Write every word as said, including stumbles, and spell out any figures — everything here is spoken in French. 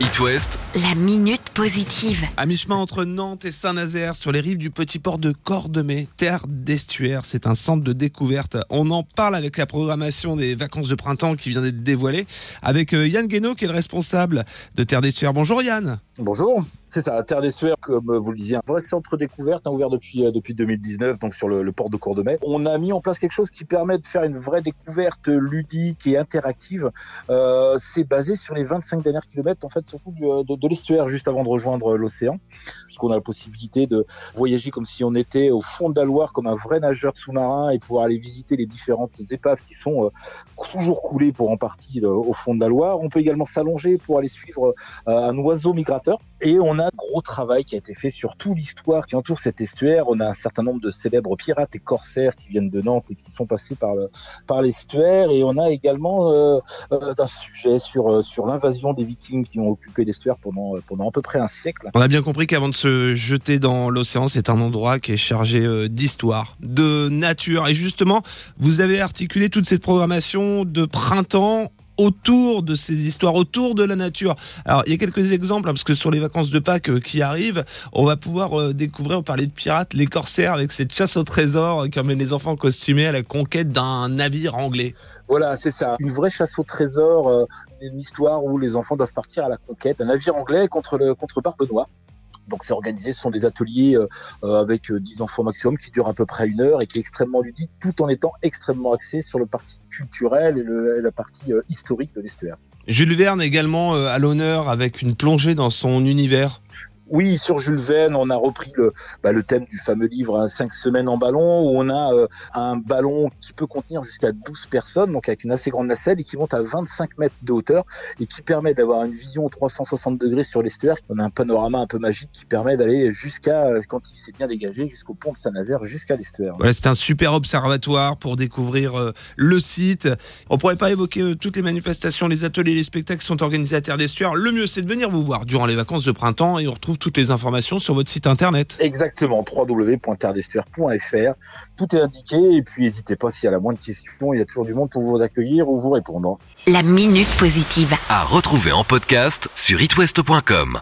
It West. La minute positive. À mi-chemin entre Nantes et Saint-Nazaire, sur les rives du petit port de Cordemais, Terre d'Estuaire, c'est un centre de découverte. On en parle avec la programmation des vacances de printemps qui vient d'être dévoilée, avec Yann Guénaud qui est le responsable de Terre d'Estuaire. Bonjour Yann. Bonjour. C'est ça, Terre d'Estuaire, comme vous le disiez, un vrai centre découverte, hein, ouvert depuis, euh, depuis deux mille dix-neuf, donc sur le, le port de Cordemais. On a mis en place quelque chose qui permet de faire une vraie découverte ludique et interactive. Euh, c'est basé sur les vingt-cinq dernières kilomètres, en fait, surtout du, de, de l'estuaire, juste avant de rejoindre l'océan, puisqu'on a la possibilité de voyager comme si on était au fond de la Loire, comme un vrai nageur sous-marin, et pouvoir aller visiter les différentes épaves qui sont euh, toujours coulées pour en partie euh, au fond de la Loire. On peut également s'allonger pour aller suivre euh, un oiseau migrateur, et on On a un gros travail qui a été fait sur toute l'histoire qui entoure cet estuaire. On a un certain nombre de célèbres pirates et corsaires qui viennent de Nantes et qui sont passés par, le, par l'estuaire. Et on a également euh, un sujet sur, sur l'invasion des Vikings qui ont occupé l'estuaire pendant, pendant à peu près un siècle. On a bien compris qu'avant de se jeter dans l'océan, c'est un endroit qui est chargé d'histoire, de nature. Et justement, vous avez articulé toute cette programmation de printemps autour de ces histoires, autour de la nature. Alors, il y a quelques exemples, hein, parce que sur les vacances de Pâques euh, qui arrivent, on va pouvoir euh, découvrir, on parlait de pirates, les corsaires avec cette chasse au trésor euh, qui emmène les enfants costumés à la conquête d'un navire anglais. Voilà, c'est ça. Une vraie chasse au trésor, euh, une histoire où les enfants doivent partir à la conquête. Un navire anglais contre le contre Barbe Noire. Donc c'est organisé, ce sont des ateliers euh, avec dix enfants maximum qui durent à peu près une heure et qui est extrêmement ludique, tout en étant extrêmement axé sur le parti culturel et le, la partie euh, historique de l'estuaire. Jules Verne également euh, à l'honneur avec une plongée dans son univers. Oui, sur Jules Verne, on a repris le, bah, le thème du fameux livre hein, « Cinq semaines en ballon » où on a euh, un ballon qui peut contenir jusqu'à douze personnes, donc avec une assez grande nacelle et qui monte à vingt-cinq mètres de hauteur et qui permet d'avoir une vision trois cent soixante degrés sur l'estuaire. On a un panorama un peu magique qui permet d'aller jusqu'à, quand il s'est bien dégagé, jusqu'au pont de Saint-Nazaire, jusqu'à l'estuaire. Voilà, c'est un super observatoire pour découvrir euh, le site. On ne pourrait pas évoquer euh, toutes les manifestations, les ateliers, les spectacles qui sont organisés à Terre d'Estuaire. Le mieux, c'est de venir vous voir durant les vacances de printemps et on retrouve toutes les informations sur votre site internet. Exactement, w w w point terre d'estuaire point f r. Tout est indiqué et puis n'hésitez pas s'il y a la moindre question, il y a toujours du monde pour vous accueillir ou vous répondre. La minute positive à retrouver en podcast sur itwest point com.